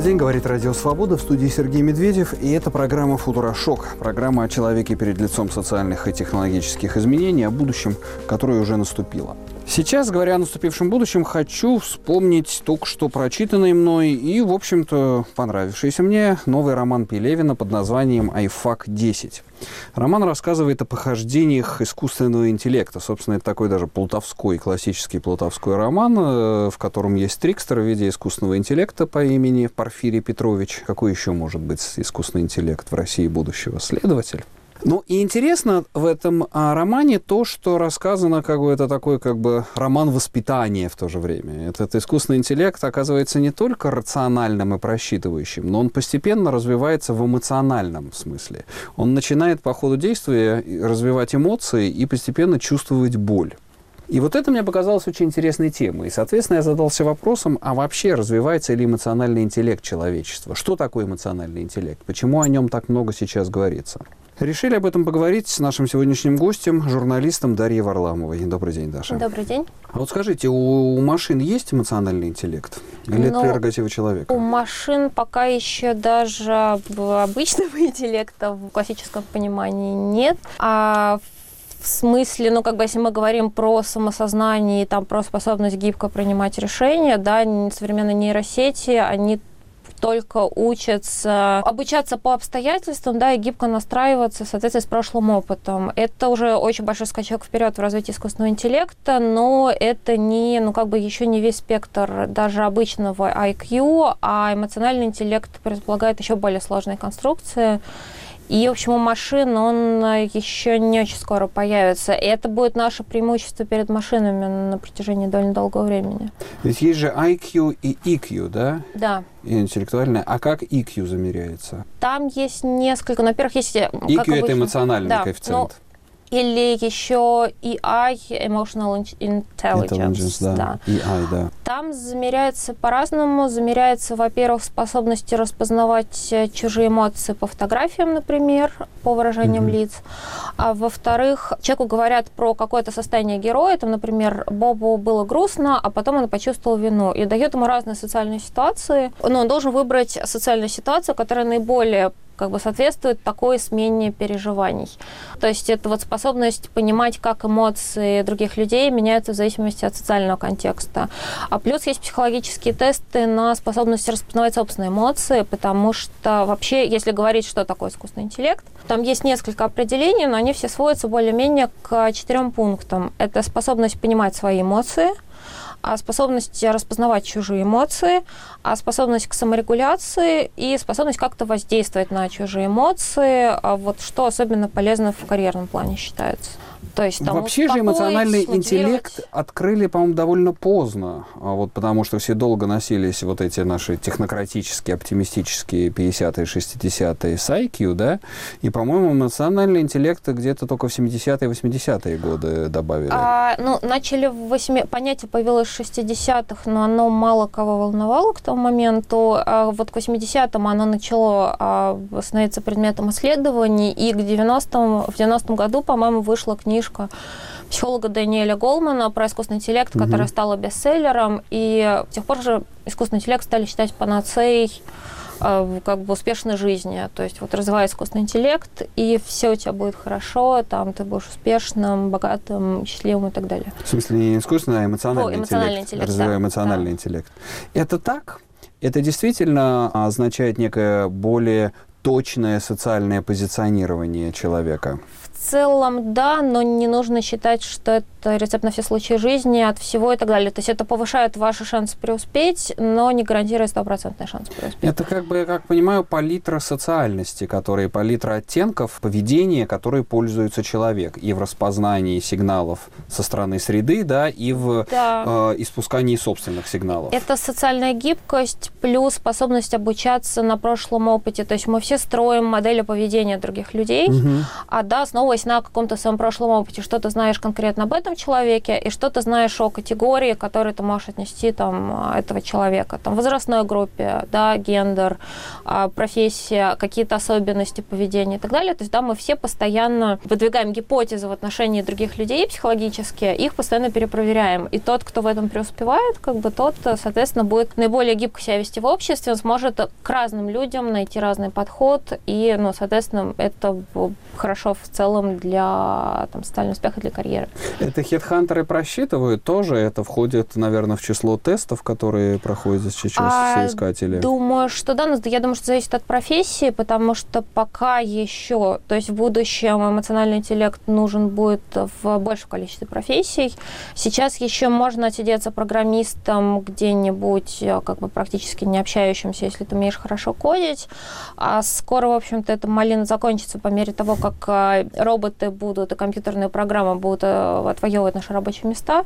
Добрый день, говорит Радио Свобода, в студии Сергей Медведев, и это программа «Футурошок», программа о человеке перед лицом социальных и технологических изменений, о будущем, которое уже наступило. Сейчас, говоря о наступившем будущем, хочу вспомнить только что прочитанный мной и, в общем-то, понравившийся мне новый роман Пелевина под названием «Айфак-10». Роман рассказывает о похождениях искусственного интеллекта. Собственно, это такой даже плутовской, классический плутовской роман, в котором есть трикстер в виде искусственного интеллекта по имени Парфирий Петрович. Какой еще может быть искусственный интеллект в России будущего? Следователь. Ну, и интересно в этом романе то, что рассказано, как бы это такой, как бы, роман воспитания в то же время. Этот искусственный интеллект оказывается не только рациональным и просчитывающим, но он постепенно развивается в эмоциональном смысле. Он начинает по ходу действия развивать эмоции и постепенно чувствовать боль. И вот это мне показалось очень интересной темой. И, соответственно, я задался вопросом, а вообще развивается ли эмоциональный интеллект человечества? Что такое эмоциональный интеллект? Почему о нем так много сейчас говорится? Решили об этом поговорить с нашим сегодняшним гостем, журналистом Дарьей Варламовой. Добрый день, Даша. Добрый день. А вот скажите, у машин есть эмоциональный интеллект? Или это прерогатива человека? У машин пока еще даже обычного интеллекта в классическом понимании нет. А в смысле, ну, как бы, если мы говорим про самосознание и там про способность гибко принимать решения, да, современные нейросети, они только обучаться по обстоятельствам, да, и гибко настраиваться в соответствии с прошлым опытом. Это уже очень большой скачок вперед в развитии искусственного интеллекта, но это не, ну, как бы, еще не весь спектр даже обычного IQ, а эмоциональный интеллект предполагает еще более сложные конструкции. И, в общем, у машин он еще не очень скоро появится. И это будет наше преимущество перед машинами на протяжении довольно долгого времени. Ведь есть же IQ и EQ, да? Да. И интеллектуальное. А как EQ замеряется? Там есть несколько. Во-первых, есть... EQ – это эмоциональный, да, коэффициент. Ну, или еще EI, Emotional Intelligence. Да. EI, да. Там замеряется по-разному. Замеряется, во-первых, способность распознавать чужие эмоции по фотографиям, например, по выражениям лиц. А во-вторых, человеку говорят про какое-то состояние героя. Там, например, Бобу было грустно, а потом он почувствовал вину. И дает ему разные социальные ситуации. Но он должен выбрать социальную ситуацию, которая наиболее, как бы, соответствует такой смене переживаний. То есть это вот способность понимать, как эмоции других людей меняются в зависимости от социального контекста. А плюс есть психологические тесты на способность распознавать собственные эмоции, потому что вообще, если говорить, что такое искусственный интеллект, там есть несколько определений, но они все сводятся более-менее к 4 пунктам. Это способность понимать свои эмоции, способность распознавать чужие эмоции, способность к саморегуляции и способность как-то воздействовать на чужие эмоции, вот что особенно полезно в карьерном плане считается. То есть, там, вообще же эмоциональный интеллект открыли, по-моему, довольно поздно, вот потому что все долго носились вот эти наши технократические, оптимистические 50-е, 60-е с IQ, да, и, по-моему, эмоциональный интеллект где-то только в 70-е, 80-е годы добавили. Ну, начали понятие появилось в 60-х, но оно мало кого волновало к тому моменту. Вот к 80-м оно начало становиться предметом исследований, и к 90-м, в 90-м году, по-моему, вышла книжка психолога Даниэля Гоулмана про искусственный интеллект, которая стала бестселлером, и с тех пор же искусственный интеллект стали считать панацеей, как бы, успешной жизни. То есть вот развивай искусственный интеллект, и все у тебя будет хорошо, там ты будешь успешным, богатым, счастливым и так далее. В смысле не искусственный, а эмоциональный интеллект. Развивай, да, эмоциональный, да, интеллект. Это так? Это действительно означает некое более точное социальное позиционирование человека? В целом, да, но не нужно считать, что это рецепт на все случаи жизни, от всего и так далее. То есть это повышает ваши шансы преуспеть, но не гарантирует стопроцентный шанс преуспеть. Это, как бы, я как понимаю, палитра социальности, палитра оттенков поведения, которые пользуется человек и в распознании сигналов со стороны среды, да, и в испускании собственных сигналов. Это социальная гибкость плюс способность обучаться на прошлом опыте. То есть мы все строим модели поведения других людей, а основываясь основываясь на каком-то своем прошлом опыте, что ты знаешь конкретно об этом человеке и что ты знаешь о категории, к которой ты можешь отнести там, этого человека. Там, возрастной группе, да, гендер, профессия, какие-то особенности поведения и так далее. То есть да, мы все постоянно выдвигаем гипотезы в отношении других людей психологически, их постоянно перепроверяем. И тот, кто в этом преуспевает, как бы тот, соответственно, будет наиболее гибко себя вести в обществе, он сможет к разным людям найти разный подход и, ну, соответственно, это хорошо в целом для там, социального успеха, для карьеры. Это хедхантеры просчитывают тоже? Это входит, наверное, в число тестов, которые проходят сейчас соискатели? Думаю, что да, но я думаю, что зависит от профессии, потому что пока еще, то есть в будущем эмоциональный интеллект нужен будет в большем количестве профессий. Сейчас еще можно отсидеться программистом где-нибудь, как бы практически не общающимся, если ты умеешь хорошо кодить. А скоро, в общем-то, эта малина закончится по мере того, как роботы будут и компьютерные программы будут отвоевывать наши рабочие места.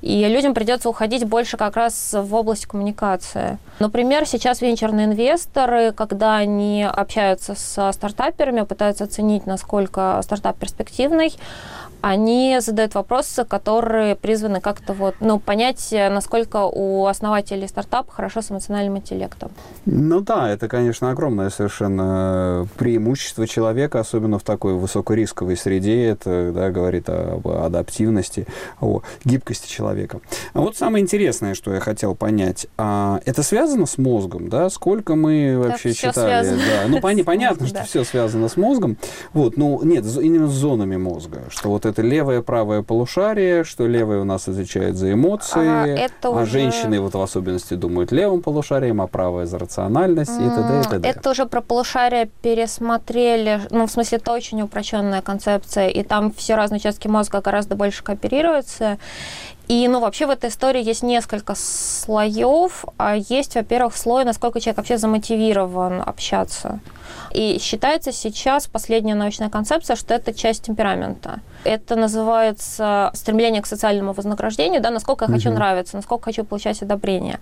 И людям придется уходить больше как раз в область коммуникации. Например, сейчас венчурные инвесторы, когда они общаются со стартаперами, пытаются оценить, насколько стартап перспективный, они задают вопросы, которые призваны как-то вот, ну, понять, насколько у основателей стартапа хорошо с эмоциональным интеллектом. Ну да, это, конечно, огромное совершенно преимущество человека, особенно в такой высокорисковой среде. Это да, говорит об адаптивности, о гибкости человека. А вот самое интересное, что я хотел понять, это связано с мозгом, да? Сколько мы вообще так, читали? Да. Ну, понятно, что все связано с мозгом. Вот, ну, нет, именно с зонами мозга, что вот это левое, правое полушарие, что левое у нас отвечает за эмоции, а женщины вот в особенности думают левым полушарием, а правое за рациональность и т.д. и т.д. Это уже про полушарие пересмотрели, ну, в смысле, это очень упрощенная концепция, и там все разные участки мозга гораздо больше кооперируются. И, ну, вообще в этой истории есть несколько слоев. Есть, во-первых, слой, насколько человек вообще замотивирован общаться. И считается сейчас последняя научная концепция, что это часть темперамента. Это называется стремление к социальному вознаграждению, да, насколько я хочу нравиться, насколько хочу получать одобрение.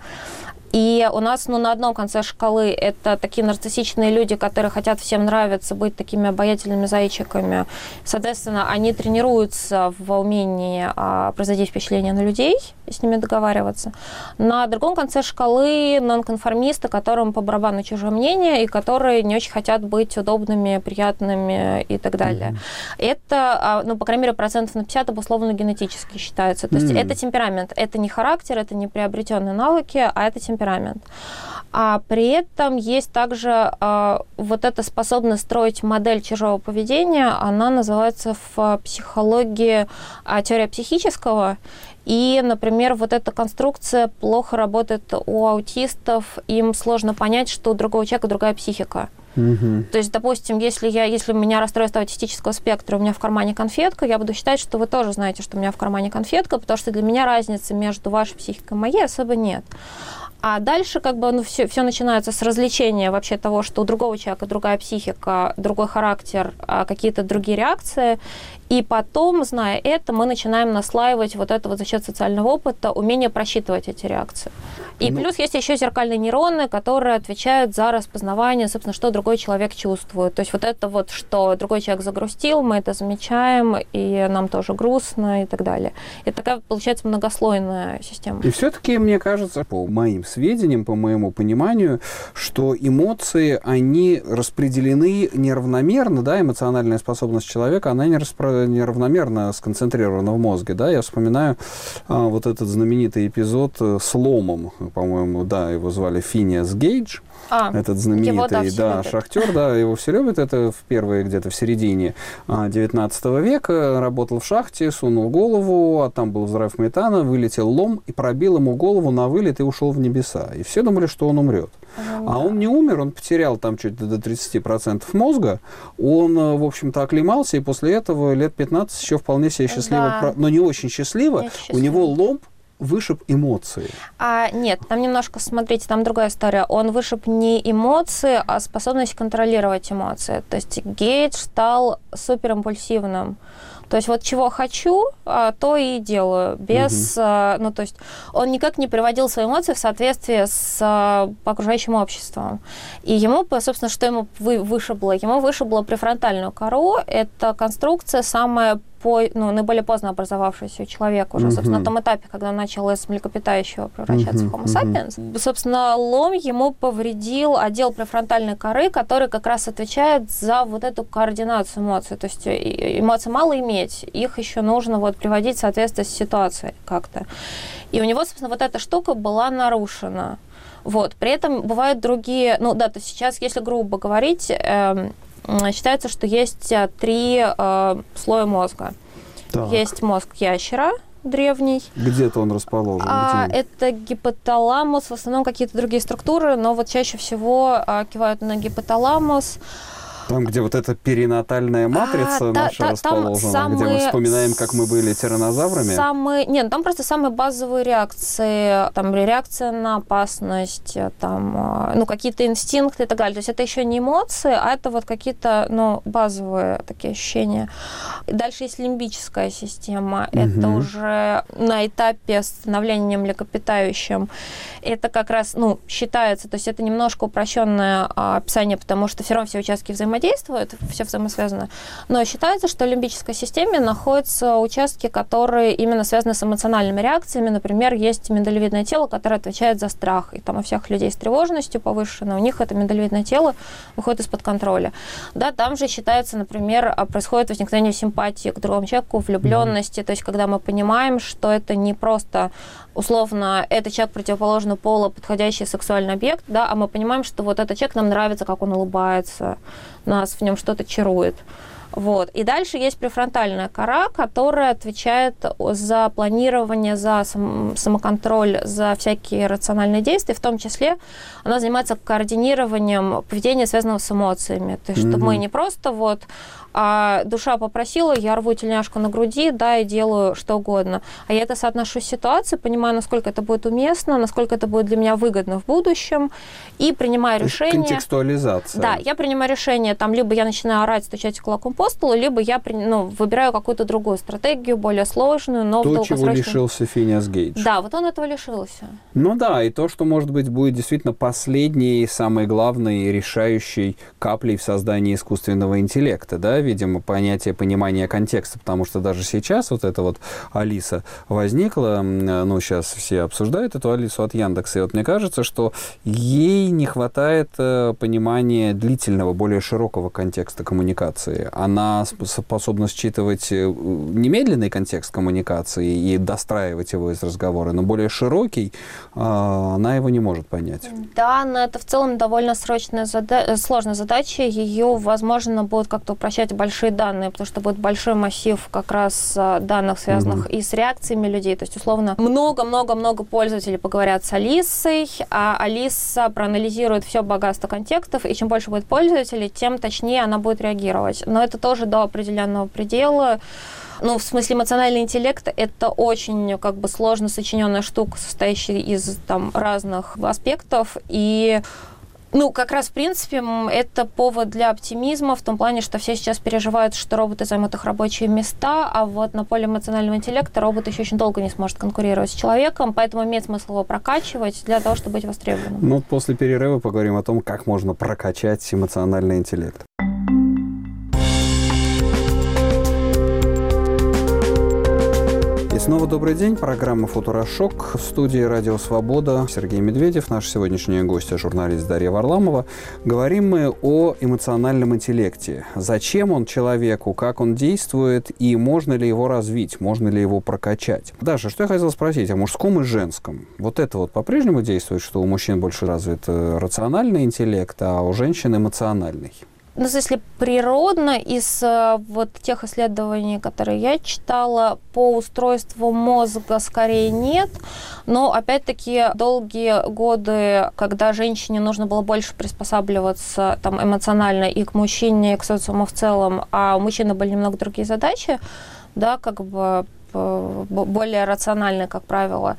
И у нас, ну, на одном конце шкалы это такие нарциссичные люди, которые хотят всем нравиться, быть такими обаятельными зайчиками. Соответственно, они тренируются в умении производить впечатление на людей, с ними договариваться. На другом конце шкалы нонконформисты, которым по барабану чужое мнение, и которые не очень хотят быть удобными, приятными и так далее. Это, ну, по крайней мере, 50% обусловлено генетически считается. То есть это темперамент, это не характер, это не приобретенные навыки, а это темперамент. А при этом есть также вот эта способность строить модель чужого поведения, она называется в психологии теория психического. И, например, вот эта конструкция плохо работает у аутистов, им сложно понять, что у другого человека другая психика. То есть, допустим, если у меня расстройство аутистического спектра, у меня в кармане конфетка, я буду считать, что вы тоже знаете, что у меня в кармане конфетка, потому что для меня разницы между вашей психикой и моей особо нет. А дальше как бы, ну, все начинается с развлечения вообще того, что у другого человека другая психика, другой характер, какие-то другие реакции. И потом, зная это, мы начинаем наслаивать вот это вот за счет социального опыта, умение просчитывать эти реакции. И плюс есть еще зеркальные нейроны, которые отвечают за распознавание, собственно, что другой человек чувствует. То есть вот это вот, что другой человек загрустил, мы это замечаем, и нам тоже грустно и так далее. Это такая, получается, многослойная система. И все-таки, мне кажется, по моим сведениям, по моему пониманию, что эмоции, они распределены неравномерно, да, эмоциональная способность человека, она неравномерно сконцентрирована в мозге, да, я вспоминаю вот этот знаменитый эпизод с ломом, по-моему, да, его звали Финеас Гейдж, этот знаменитый его, да, шахтер, да, его все любят, это в первые где-то в середине 19 века, работал в шахте, сунул голову, а там был взрыв метана, вылетел лом и пробил ему голову на вылет и ушел в небеса, и все думали, что он умрет. А он не умер, он потерял там чуть до 30% мозга, он, в общем-то, оклемался, и после этого лет 15 еще вполне себе счастливо, но не очень счастливо, у него лом вышиб эмоции. Нет, там немножко, смотрите, там другая история. Он вышиб не эмоции, а способность контролировать эмоции. То есть Гейдж стал суперимпульсивным. То есть вот чего хочу, то и делаю. Без, ну, то есть он никак не приводил свои эмоции в соответствии с окружающим обществом. И ему, собственно, что ему вышибло? Ему вышибло префронтальную кору. Это конструкция самая наиболее поздно образовавшийся человек уже, собственно, на том этапе, когда он начал из млекопитающего превращаться в Homo sapiens. Собственно, лом ему повредил отдел префронтальной коры, который как раз отвечает за вот эту координацию эмоций. То есть эмоций мало иметь, их еще нужно вот приводить в соответствие с ситуацией как-то. И у него, собственно, вот эта штука была нарушена. Вот. При этом бывают другие... Ну да, то есть сейчас, если грубо говорить... Считается, что есть три слоя мозга. Так. Есть мозг ящера древний. Где-то он расположен. Это гипоталамус, в основном какие-то другие структуры, но вот чаще всего кивают на гипоталамус. Там, где вот эта перинатальная матрица наша расположена, где мы вспоминаем, как мы были тираннозаврами. Нет, там просто самые базовые реакции. Там реакция на опасность, там, ну, какие-то инстинкты и так далее. То есть это еще не эмоции, а это вот какие-то, ну, базовые такие ощущения. Дальше есть лимбическая система. Это уже на этапе становления млекопитающим. Это как раз, ну, считается, то есть это немножко упрощенное описание, потому что все равно все участки взаимодействуют, все взаимосвязано. Но считается, что в лимбической системе находятся участки, которые именно связаны с эмоциональными реакциями. Например, есть миндалевидное тело, которое отвечает за страх. И там у всех людей с тревожностью повышенной, у них это миндалевидное тело выходит из-под контроля. Да, там же считается, например, происходит возникновение симпатии к другому человеку, влюбленности. То есть когда мы понимаем, что это не просто условно этот человек противоположного пола, подходящий сексуальный объект, да, а мы понимаем, что вот этот человек нам нравится, как он улыбается, нас в нем что-то чарует. Вот. И дальше есть префронтальная кора, которая отвечает за планирование, за самоконтроль, за всякие рациональные действия. В том числе она занимается координированием поведения, связанного с эмоциями. То есть, чтобы мы не просто вот... А душа попросила, я рву тельняшку на груди, да, и делаю что угодно. А я это соотношу с ситуацией, понимаю, насколько это будет уместно, насколько это будет для меня выгодно в будущем, и принимаю решение... Контекстуализация. Да, я принимаю решение, там, либо я начинаю орать, стучать кулаком по столу, либо я выбираю какую-то другую стратегию, более сложную, но то, чего лишился Финеас Гейдж. Да, вот он этого лишился. Ну да, и то, что, может быть, будет действительно последней, самой главной, решающей каплей в создании искусственного интеллекта, да, видимо, понятие понимания контекста, потому что даже сейчас вот эта вот Алиса возникла, ну, сейчас все обсуждают эту Алису от Яндекса, и вот мне кажется, что ей не хватает понимания длительного, более широкого контекста коммуникации. Она способна считывать немедленный контекст коммуникации и достраивать его из разговора, но более широкий она его не может понять. Да, но это в целом довольно сложная задача, ее, возможно, будет как-то упрощать большие данные, потому что будет большой массив как раз данных, связанных и с реакциями людей. То есть, условно, много-много-много пользователей поговорят с Алисой, а Алиса проанализирует все богатство контекстов, и чем больше будет пользователей, тем точнее она будет реагировать. Но это тоже до определенного предела. Ну, в смысле, эмоциональный интеллект – это очень, как бы, сложно сочиненная штука, состоящая из, там, разных аспектов, и... Ну, как раз, в принципе, это повод для оптимизма в том плане, что все сейчас переживают, что роботы займут их рабочие места, а вот на поле эмоционального интеллекта робот еще очень долго не сможет конкурировать с человеком, поэтому имеет смысл его прокачивать для того, чтобы быть востребованным. Ну, после перерыва поговорим о том, как можно прокачать эмоциональный интеллект. Снова добрый день. Программа «Футурошок». В студии «Радио Свобода» Сергей Медведев, наша сегодняшняя гостья, журналист Дарья Варламова. Говорим мы о эмоциональном интеллекте. Зачем он человеку, как он действует и можно ли его развить, можно ли его прокачать. Даша, что я хотел спросить о мужском и женском. Вот это вот по-прежнему действует, что у мужчин больше развит рациональный интеллект, а у женщин эмоциональный? Ну, если природно, из вот тех исследований, которые я читала, по устройству мозга скорее нет. Но, опять-таки, долгие годы, когда женщине нужно было больше приспосабливаться там, эмоционально и к мужчине, и к социуму в целом, а у мужчины были немного другие задачи, да, как бы... более рациональны, как правило.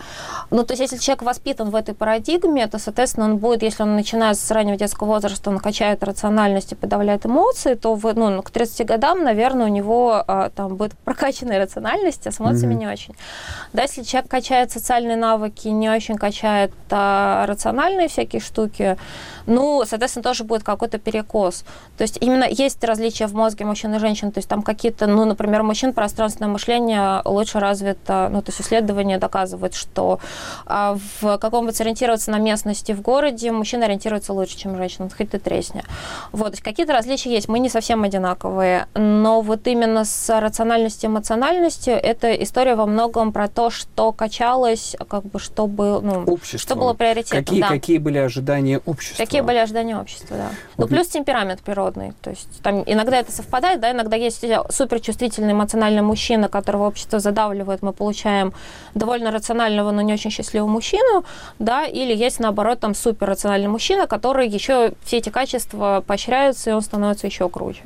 Ну, то есть, если человек воспитан в этой парадигме, то, соответственно, он будет, если он начинает с раннего детского возраста, он качает рациональность и подавляет эмоции, то ну, к 30 годам, наверное, у него там будет прокачанная рациональность, а с эмоциями не очень. Да, если человек качает социальные навыки, не очень качает рациональные всякие штуки, ну, соответственно, тоже будет какой-то перекос. То есть, именно есть различия в мозге мужчин и женщин, то есть там какие-то, ну, например, у мужчин пространственное мышление лучше развито, ну, то есть исследования доказывают, что в каком-то сориентироваться на местности в городе мужчина ориентируется лучше, чем женщина, хоть ты тресни. Вот, то есть какие-то различия есть, мы не совсем одинаковые, но вот именно с рациональностью и эмоциональностью эта история во многом про то, что качалось, как бы, что было, ну, что было приоритетом. Какие, да. Какие были ожидания общества? Какие были ожидания общества, да. Вот. Ну, плюс темперамент природный, то есть там иногда это совпадает, да, иногда есть суперчувствительный эмоциональный мужчина, которого общество задавливает, мы получаем довольно рационального, но не очень счастливого мужчину, да, или есть, наоборот, там суперрациональный мужчина, который еще все эти качества поощряются, и он становится еще круче.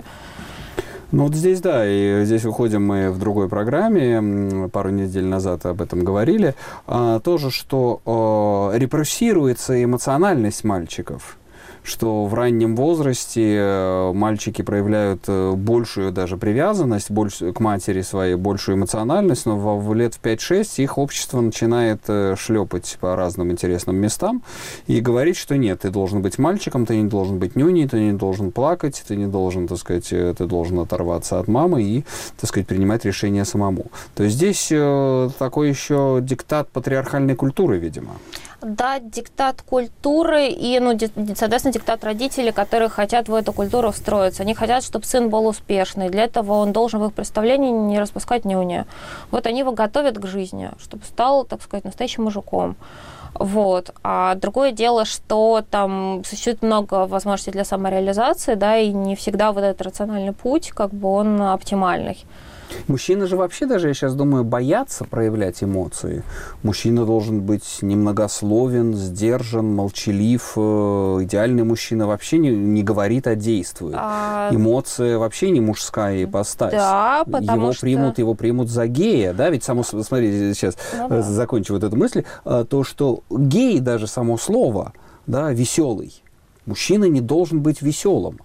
Ну вот здесь, да, и здесь выходим мы в другой программе, пару недель назад об этом говорили, тоже, что репрессируется эмоциональность мальчиков, что в раннем возрасте мальчики проявляют большую даже привязанность к матери своей, большую эмоциональность, но в лет в 5-6 их общество начинает шлепать по разным интересным местам и говорить, что нет, ты должен быть мальчиком, ты не должен быть нюней, ты не должен плакать, ты не должен, так сказать, ты должен оторваться от мамы и, так сказать, принимать решения самому. То есть здесь такой еще диктат патриархальной культуры, видимо. Да, диктат культуры и, ну, соответственно, диктат родителей, которые хотят в эту культуру встроиться. Они хотят, чтобы сын был успешный. Для этого он должен в их представлении не распускать нюня. Вот они его готовят к жизни, чтобы стал, так сказать, настоящим мужиком. Вот. А другое дело, что там существует много возможностей для самореализации, да, и не всегда вот этот рациональный путь, как бы он оптимальный. Мужчины же вообще даже, я сейчас думаю, боятся проявлять эмоции. Мужчина должен быть немногословен, сдержан, молчалив. Идеальный мужчина вообще не говорит, а действует. Эмоция вообще не мужская ипостась. Да, потому что... Его примут за гея, да? Ведь само... Смотри, сейчас закончу вот эту мысль. То, что гей, даже само слово, да, веселый. Мужчина не должен быть веселым.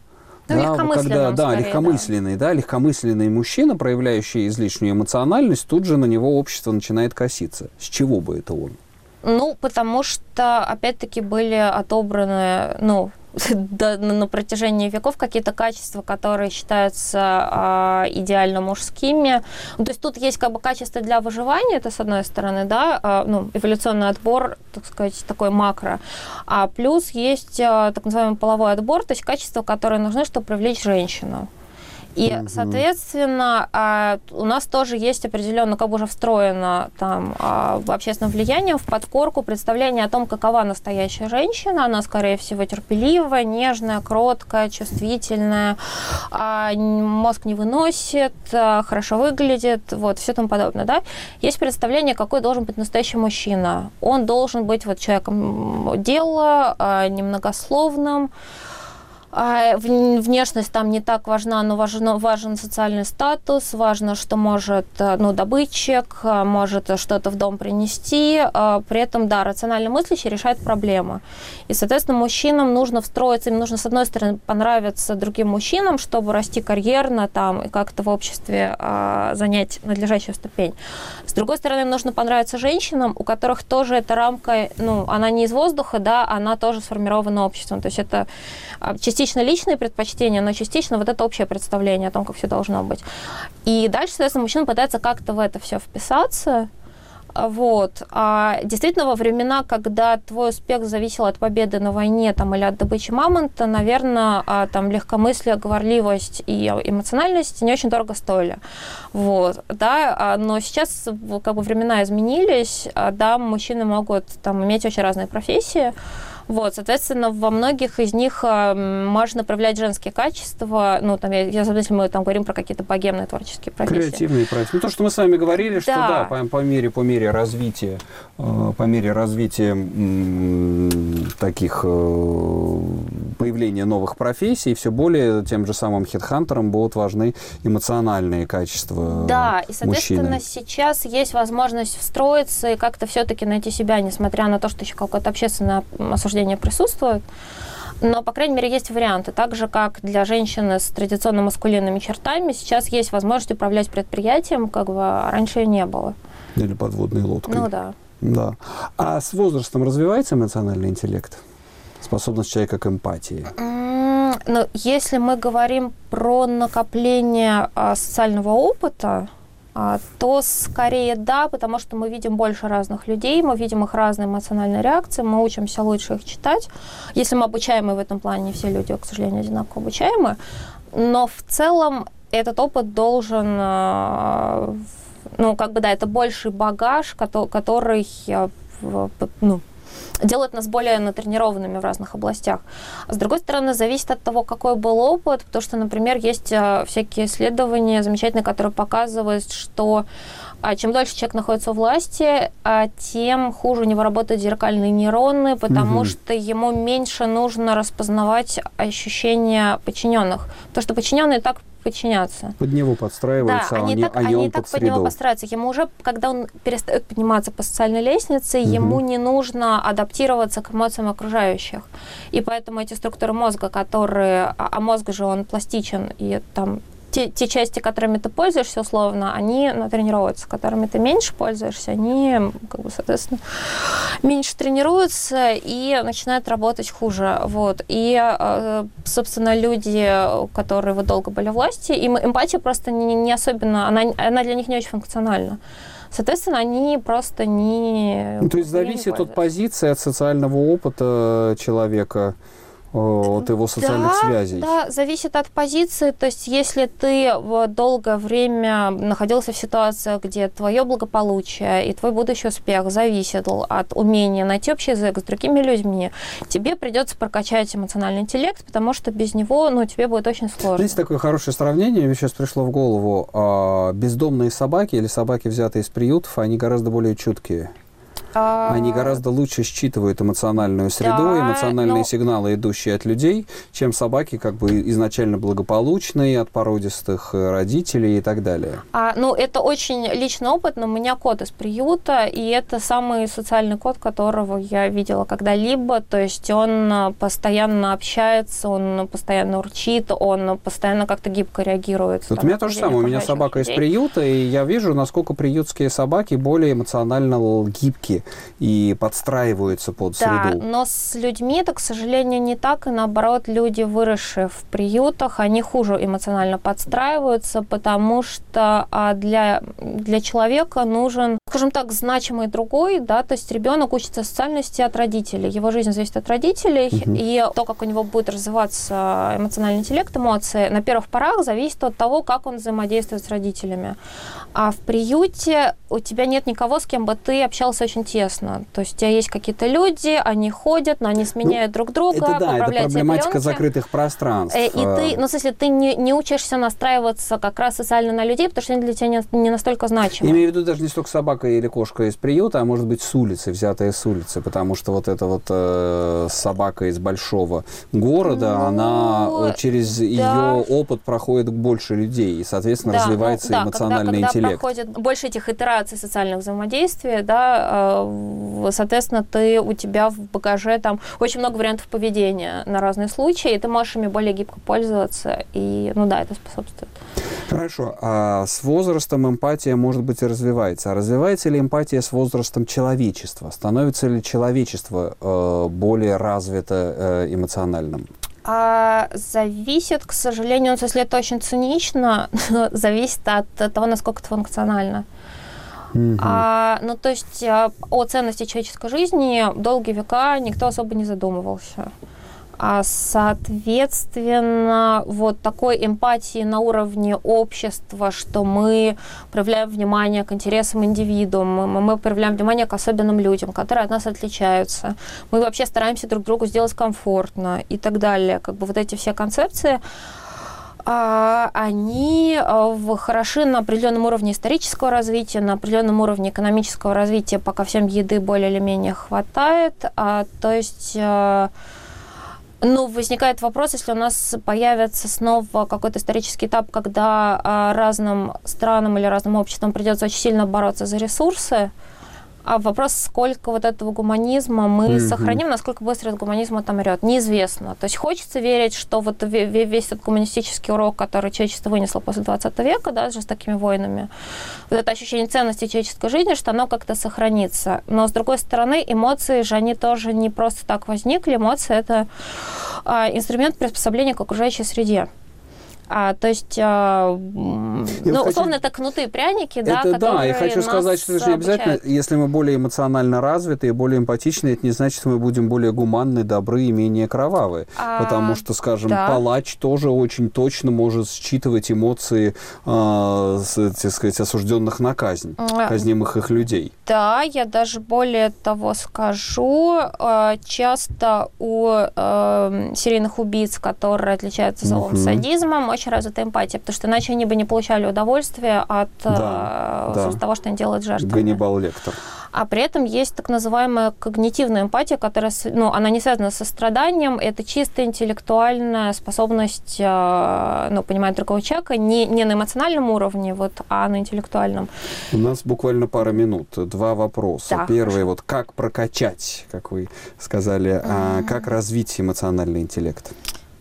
Да, когда, да, скорее, легкомысленный, да. Да, легкомысленный мужчина, проявляющий излишнюю эмоциональность, тут же на него общество начинает коситься. С чего бы это он? Ну, потому что, опять-таки, были отобраны, ну, на протяжении веков какие-то качества, которые считаются идеально мужскими. То есть тут есть как бы качество для выживания, это с одной стороны, да, ну, эволюционный отбор, так сказать, такой макро. А плюс есть так называемый половой отбор, то есть качества, которые нужны, чтобы привлечь женщину. И, соответственно, у нас тоже есть определенно, как бы уже встроено там общественным влиянием в подкорку представление о том, какова настоящая женщина. Она, скорее всего, терпеливая, нежная, кроткая, чувствительная, мозг не выносит, хорошо выглядит, вот, все тому подобное, да. Есть представление, какой должен быть настоящий мужчина. Он должен быть вот человеком дела, немногословным. Внешность там не так важна, но важен социальный статус, важно, что может, ну, добытчик, может что-то в дом принести. При этом, да, рационально мыслящий решает проблемы. И, соответственно, мужчинам нужно встроиться, им нужно, с одной стороны, понравиться другим мужчинам, чтобы расти карьерно там и как-то в обществе занять надлежащую ступень. С другой стороны, им нужно понравиться женщинам, у которых тоже эта рамка, ну, она не из воздуха, да, она тоже сформирована обществом. То есть это частично личные предпочтения, но частично вот это общее представление о том, как все должно быть. И дальше, соответственно, мужчина пытается как-то в это все вписаться. Вот. А действительно, во времена, когда твой успех зависел от победы на войне там, или от добычи мамонта, наверное, там, легкомыслие, говорливость и эмоциональность не очень дорого стоили. Вот, да? Но сейчас как бы времена изменились, да, мужчины могут там, иметь очень разные профессии. Вот, соответственно, во многих из них можно проявлять женские качества. Ну, там, если мы там говорим про какие-то богемные творческие профессии. Креативные профессии. Ну, то, что мы с вами говорили, да. Что да, по мере развития, таких появления новых профессий, все более тем же самым хедхантерам будут важны эмоциональные качества. Да, и, соответственно, мужчины. Сейчас есть возможность встроиться и как-то все-таки найти себя, несмотря на то, что еще какое-то общественное осуждение присутствует. Но, по крайней мере, есть варианты. Так же, как для женщины с традиционно маскулинными чертами, сейчас есть возможность управлять предприятием, как бы раньше ее не было. Или подводной лодкой. Ну да. Да. А с возрастом развивается эмоциональный интеллект? Способность человека к эмпатии? Ну, если мы говорим про накопление социального опыта, то скорее да, потому что мы видим больше разных людей, мы видим их разные эмоциональные реакции, мы учимся лучше их читать. Если мы обучаемы в этом плане, не все люди, к сожалению, одинаково обучаемы, но в целом этот опыт должен, ну, как бы, да, это больший багаж, который, ну, делает нас более натренированными в разных областях. С другой стороны, зависит от того, какой был опыт, потому что, например, есть всякие исследования замечательные, которые показывают, что чем дольше человек находится у власти, тем хуже у него работают зеркальные нейроны, потому что ему меньше нужно распознавать ощущения подчиненных. То, что подчиненные так подчинятся. Под него подстраиваются, да, они так под него подстраиваются. Ему уже, когда он перестает подниматься по социальной лестнице, ему не нужно адаптироваться к эмоциям окружающих. И поэтому эти структуры мозга, которые... А мозг же, он пластичен, и там те части, которыми ты пользуешься, условно, они тренируются. Которыми ты меньше пользуешься, они, как бы, соответственно, меньше тренируются и начинают работать хуже. Вот. И, собственно, люди, которые вот долго были в власти, им эмпатия просто не особенно... Она для них не очень функциональна. Соответственно, они просто не... Ну, то есть зависит от позиции, от социального опыта человека, от его социальных связей. Да, зависит от позиции. То есть, если ты долгое время находился в ситуации, где твое благополучие и твой будущий успех зависит от умения найти общий язык с другими людьми, тебе придется прокачать эмоциональный интеллект, потому что без него, ну, тебе будет очень сложно. Здесь такое хорошее сравнение, мне сейчас пришло в голову. Бездомные собаки или собаки, взятые из приютов, они гораздо более чуткие. Они гораздо лучше считывают эмоциональную среду, эмоциональные сигналы, идущие от людей, чем собаки, как бы, изначально благополучные, от породистых родителей и так далее. Ну, это очень личный опыт, но у меня кот из приюта, и это самый социальный кот, которого я видела когда-либо. То есть он постоянно общается, он постоянно урчит, он постоянно как-то гибко реагирует. Вот у меня то же самое. У меня собака из приюта, и я вижу, насколько приютские собаки более эмоционально гибкие и подстраиваются под среду. Да, но с людьми это, к сожалению, не так. И наоборот, люди, выросшие в приютах, они хуже эмоционально подстраиваются, потому что для человека нужен, скажем так, значимый другой, да, то есть ребенок учится социальности от родителей, его жизнь зависит от родителей, и то, как у него будет развиваться эмоциональный интеллект, эмоции, на первых порах зависит от того, как он взаимодействует с родителями. А в приюте у тебя нет никого, с кем бы ты общался очень тесно. То есть у тебя есть какие-то люди, они ходят, но они сменяют друг друга. Это, да, это проблематика закрытых пространств. И ты, ну, в смысле, ты не учишься настраиваться как раз социально на людей, потому что они для тебя не настолько значимы. Имею в виду даже не столько собака или кошка из приюта, а может быть с улицы, взятая с улицы, потому что вот эта вот собака из большого города, ну, она через ее опыт проходит больше людей, и, соответственно, развивается эмоциональный интеллект. Когда проходит больше этих итераций социальных взаимодействий, соответственно, у тебя в багаже там очень много вариантов поведения на разные случаи, и ты можешь ими более гибко пользоваться, и, ну да, это способствует. Хорошо. А с возрастом эмпатия, может быть, и развивается. А развивается ли эмпатия с возрастом человечества? Становится ли человечество более развито эмоциональным? Зависит, к сожалению, если это очень цинично, зависит от того, насколько это функционально. Ну, то есть о ценности человеческой жизни долгие века никто особо не задумывался. Соответственно, вот такой эмпатии на уровне общества, что мы проявляем внимание к интересам индивидуума, мы проявляем внимание к особенным людям, которые от нас отличаются, мы вообще стараемся друг другу сделать комфортно и так далее. Как бы вот эти все концепции, они хороши на определенном уровне исторического развития, на определенном уровне экономического развития, пока всем еды более или менее хватает. То есть Ну, возникает вопрос, если у нас появится снова какой-то исторический этап, когда разным странам или разным обществам придется очень сильно бороться за ресурсы, а вопрос, сколько вот этого гуманизма мы сохраним, насколько быстро этот гуманизм отомрет, неизвестно. То есть хочется верить, что вот весь этот гуманистический урок, который человечество вынесло после 20 века, даже с такими войнами, вот это ощущение ценности человеческой жизни, что оно как-то сохранится. Но, с другой стороны, эмоции же, они тоже не просто так возникли. Эмоции – это инструмент приспособления к окружающей среде. Условно, это кнутые пряники, которые да, и хочу сказать, что не обязательно, если мы более эмоционально развиты, более эмпатичны, это не значит, что мы будем более гуманны, добры и менее кровавы. Потому что, скажем, палач тоже очень точно может считывать эмоции, так сказать, осужденных на казнь, казнимых их людей. Да, я даже более того скажу, часто у серийных убийц, которые отличаются злом садизмом, очень развита эмпатия, потому что иначе они бы не получали удовольствия от того, что они делают жертвами. Ганнибал Лектор. А при этом есть так называемая когнитивная эмпатия, которая, она не связана со страданием, это чисто интеллектуальная способность, понимать другого человека, не на эмоциональном уровне, а на интеллектуальном. У нас буквально пара минут, два вопроса. Да. Первый, как прокачать, как вы сказали, как развить эмоциональный интеллект?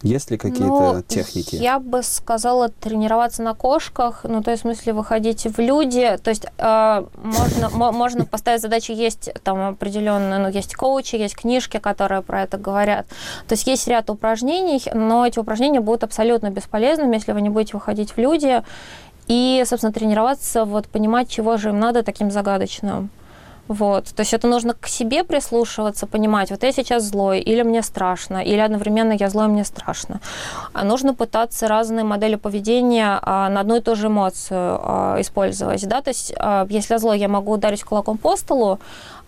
Есть ли какие-то техники? Я бы сказала, тренироваться на кошках, в смысле, выходить в люди. То есть можно поставить задачу, есть там определенные, есть коучи, есть книжки, которые про это говорят. То есть есть ряд упражнений, но эти упражнения будут абсолютно бесполезными, если вы не будете выходить в люди. И, собственно, тренироваться, понимать, чего же им надо таким загадочным. То есть это нужно к себе прислушиваться, понимать, я сейчас злой, или мне страшно, или одновременно я злой, мне страшно. А нужно пытаться разные модели поведения на одну и ту же эмоцию использовать. Да? То есть если я злой, я могу ударить кулаком по столу,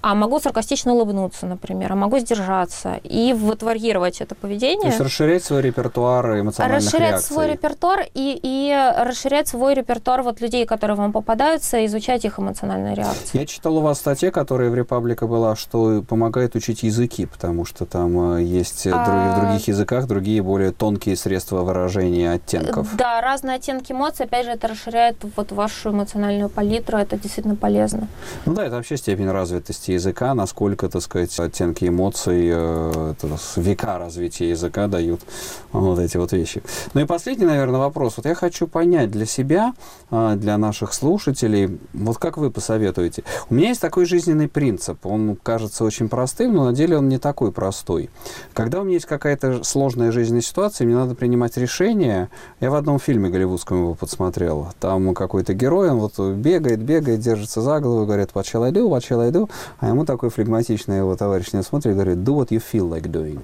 а могу саркастично улыбнуться, например, а могу сдержаться и варьировать это поведение. То есть расширять свой репертуар эмоциональных реакций. Свой репертуар и расширять свой репертуар людей, которые вам попадаются, изучать их эмоциональные реакции. Я читал у вас статье, которая в «Репаблике» была, что помогает учить языки, потому что там есть в других языках другие более тонкие средства выражения оттенков. Да, разные оттенки эмоций, опять же, это расширяет вашу эмоциональную палитру, это действительно полезно. Это вообще степень развитости языка, насколько, так сказать, оттенки эмоций, века развития языка дают эти вещи. Ну и последний, наверное, вопрос. Я хочу понять для себя, для наших слушателей, как вы посоветуете. У меня есть такой жизненный принцип. Он кажется очень простым, но на деле он не такой простой. Когда у меня есть какая-то сложная жизненная ситуация, мне надо принимать решение. Я в одном фильме голливудском его подсмотрел. Там какой-то герой, он бегает, держится за голову, говорит, what shall I do? А ему такой флегматичный его товарищ не смотрит и говорит, do what you feel like doing.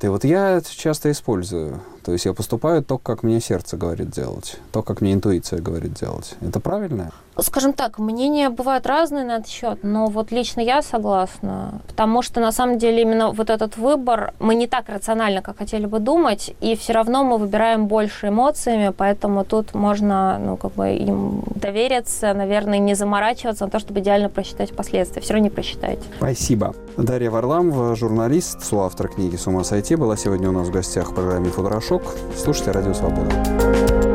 И я часто использую. То есть я поступаю то, как мне сердце говорит делать, то, как мне интуиция говорит делать. Это правильно? Скажем так, мнения бывают разные на этот счет, но лично я согласна. Потому что на самом деле именно этот выбор, мы не так рационально, как хотели бы думать, и все равно мы выбираем больше эмоциями, поэтому тут можно им довериться, наверное, не заморачиваться на то, чтобы идеально просчитать последствия. Все равно не просчитаете. Спасибо. Дарья Варламова, журналист, соавтор книги «С ума сойти», была сегодня у нас в гостях в программе «Футурошок». Слушайте «Радио Свобода».